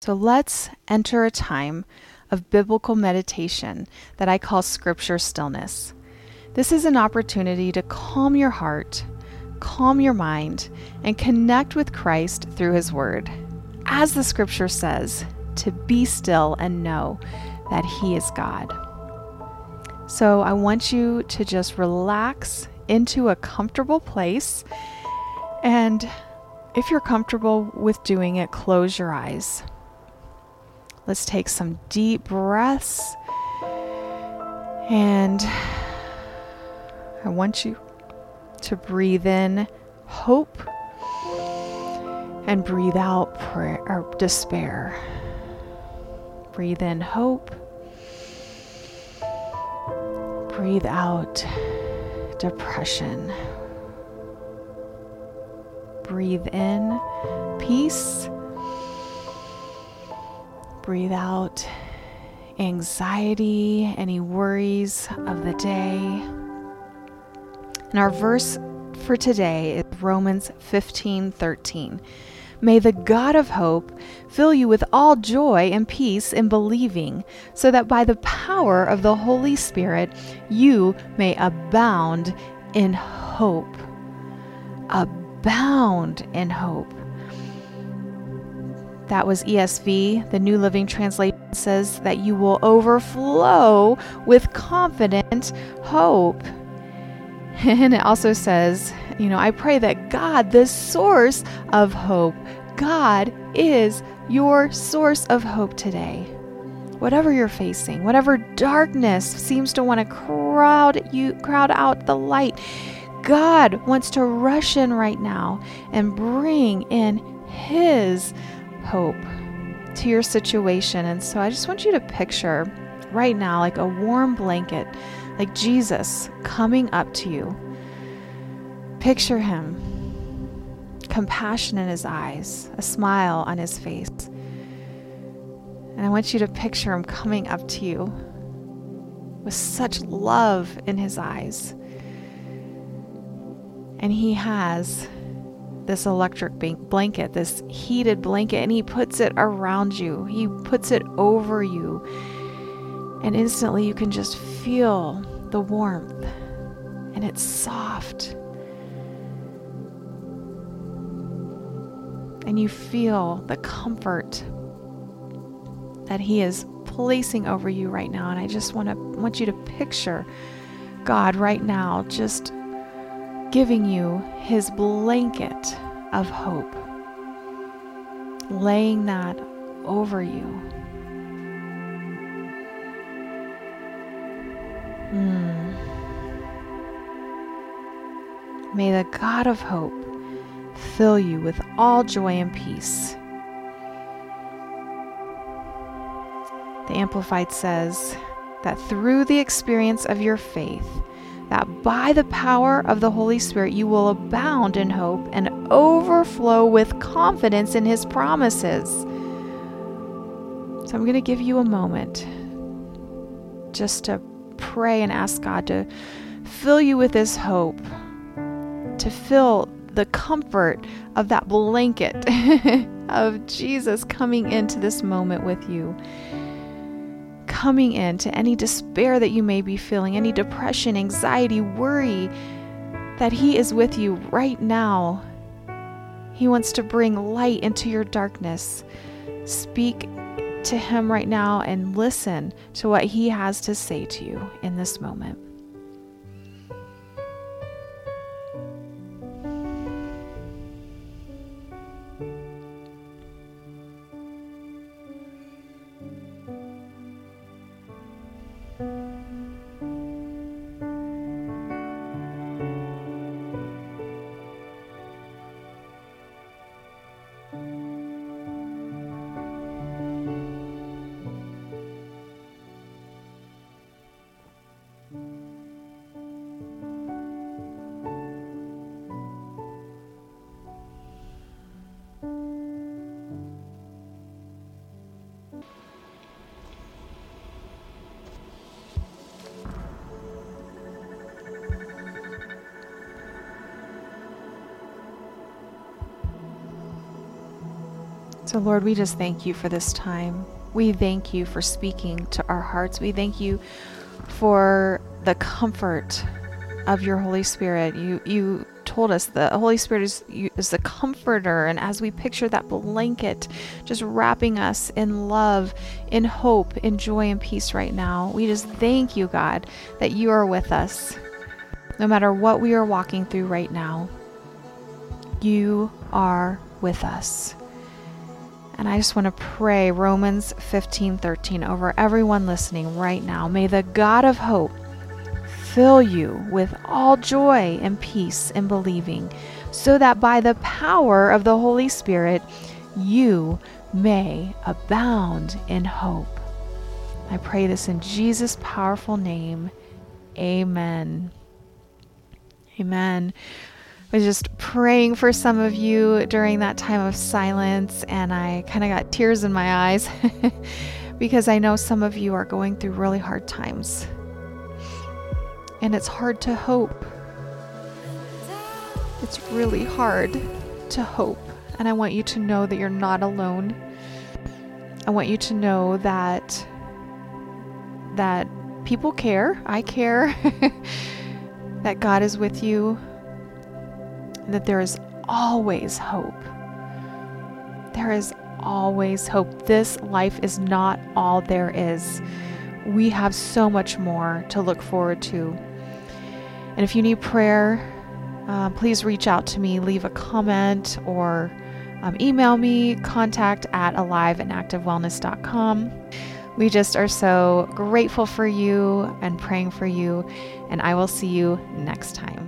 So let's enter a time of biblical meditation that I call Scripture Stillness. This is an opportunity to calm your heart, calm your mind, and connect with Christ through His Word. As the Scripture says, to be still and know that He is God. So I want you to just relax into a comfortable place, and if you're comfortable with doing it, close your eyes. Let's take some deep breaths, and I want you to breathe in hope and breathe out prayer or despair. Breathe in hope. Breathe out depression. Breathe in peace. Breathe out anxiety, any worries of the day. And our verse for today is Romans 15:13. May the God of hope fill you with all joy and peace in believing, so that by the power of the Holy Spirit you may abound in hope. Abound in hope. That was ESV. The New Living Translation says that you will overflow with confident hope. And it also says, I pray that God, the source of hope, God is your source of hope today. Whatever you're facing, whatever darkness seems to want to crowd out the light, God wants to rush in right now and bring in His hope to your situation. And so I just want you to picture right now, like a warm blanket, like Jesus coming up to you. Picture Him, compassion in His eyes, a smile on His face. And I want you to picture Him coming up to you with such love in His eyes. And He has this electric blanket, this heated blanket, and He puts it around you. He puts it over you. And instantly you can just feel the warmth, and it's soft. And you feel the comfort that He is placing over you right now. And I just want you to picture God right now just giving you His blanket of hope, laying that over you. May the God of hope fill you with all joy and peace. The Amplified says that through the experience of your faith, that by the power of the Holy Spirit, you will abound in hope and overflow with confidence in His promises. So I'm going to give you a moment just to pray and ask God to fill you with His hope, to fill the comfort of that blanket of Jesus coming into this moment with you, coming into any despair that you may be feeling, any depression, anxiety, worry, that He is with you right now. He wants to bring light into your darkness. Speak to Him right now and listen to what He has to say to you in this moment. So Lord, we just thank you for this time. We thank you for speaking to our hearts. We thank you for the comfort of your Holy Spirit. You told us the Holy Spirit is the comforter. And as we picture that blanket just wrapping us in love, in hope, in joy, and peace right now, we just thank you, God, that you are with us. No matter what we are walking through right now, you are with us. And I just want to pray Romans 15:13 over everyone listening right now. May the God of hope fill you with all joy and peace in believing, so that by the power of the Holy Spirit, you may abound in hope. I pray this in Jesus' powerful name. Amen. Amen. I was just praying for some of you during that time of silence, and I kind of got tears in my eyes because I know some of you are going through really hard times, and it's hard to hope. It's really hard to hope, and I want you to know that you're not alone. I want you to know that people care. I care that God is with you, that there is always hope. There is always hope. This life is not all there is. We have so much more to look forward to. And if you need prayer, please reach out to me, leave a comment, or email me, contact@aliveandactivewellness.com. We just are so grateful for you and praying for you, and I will see you next time.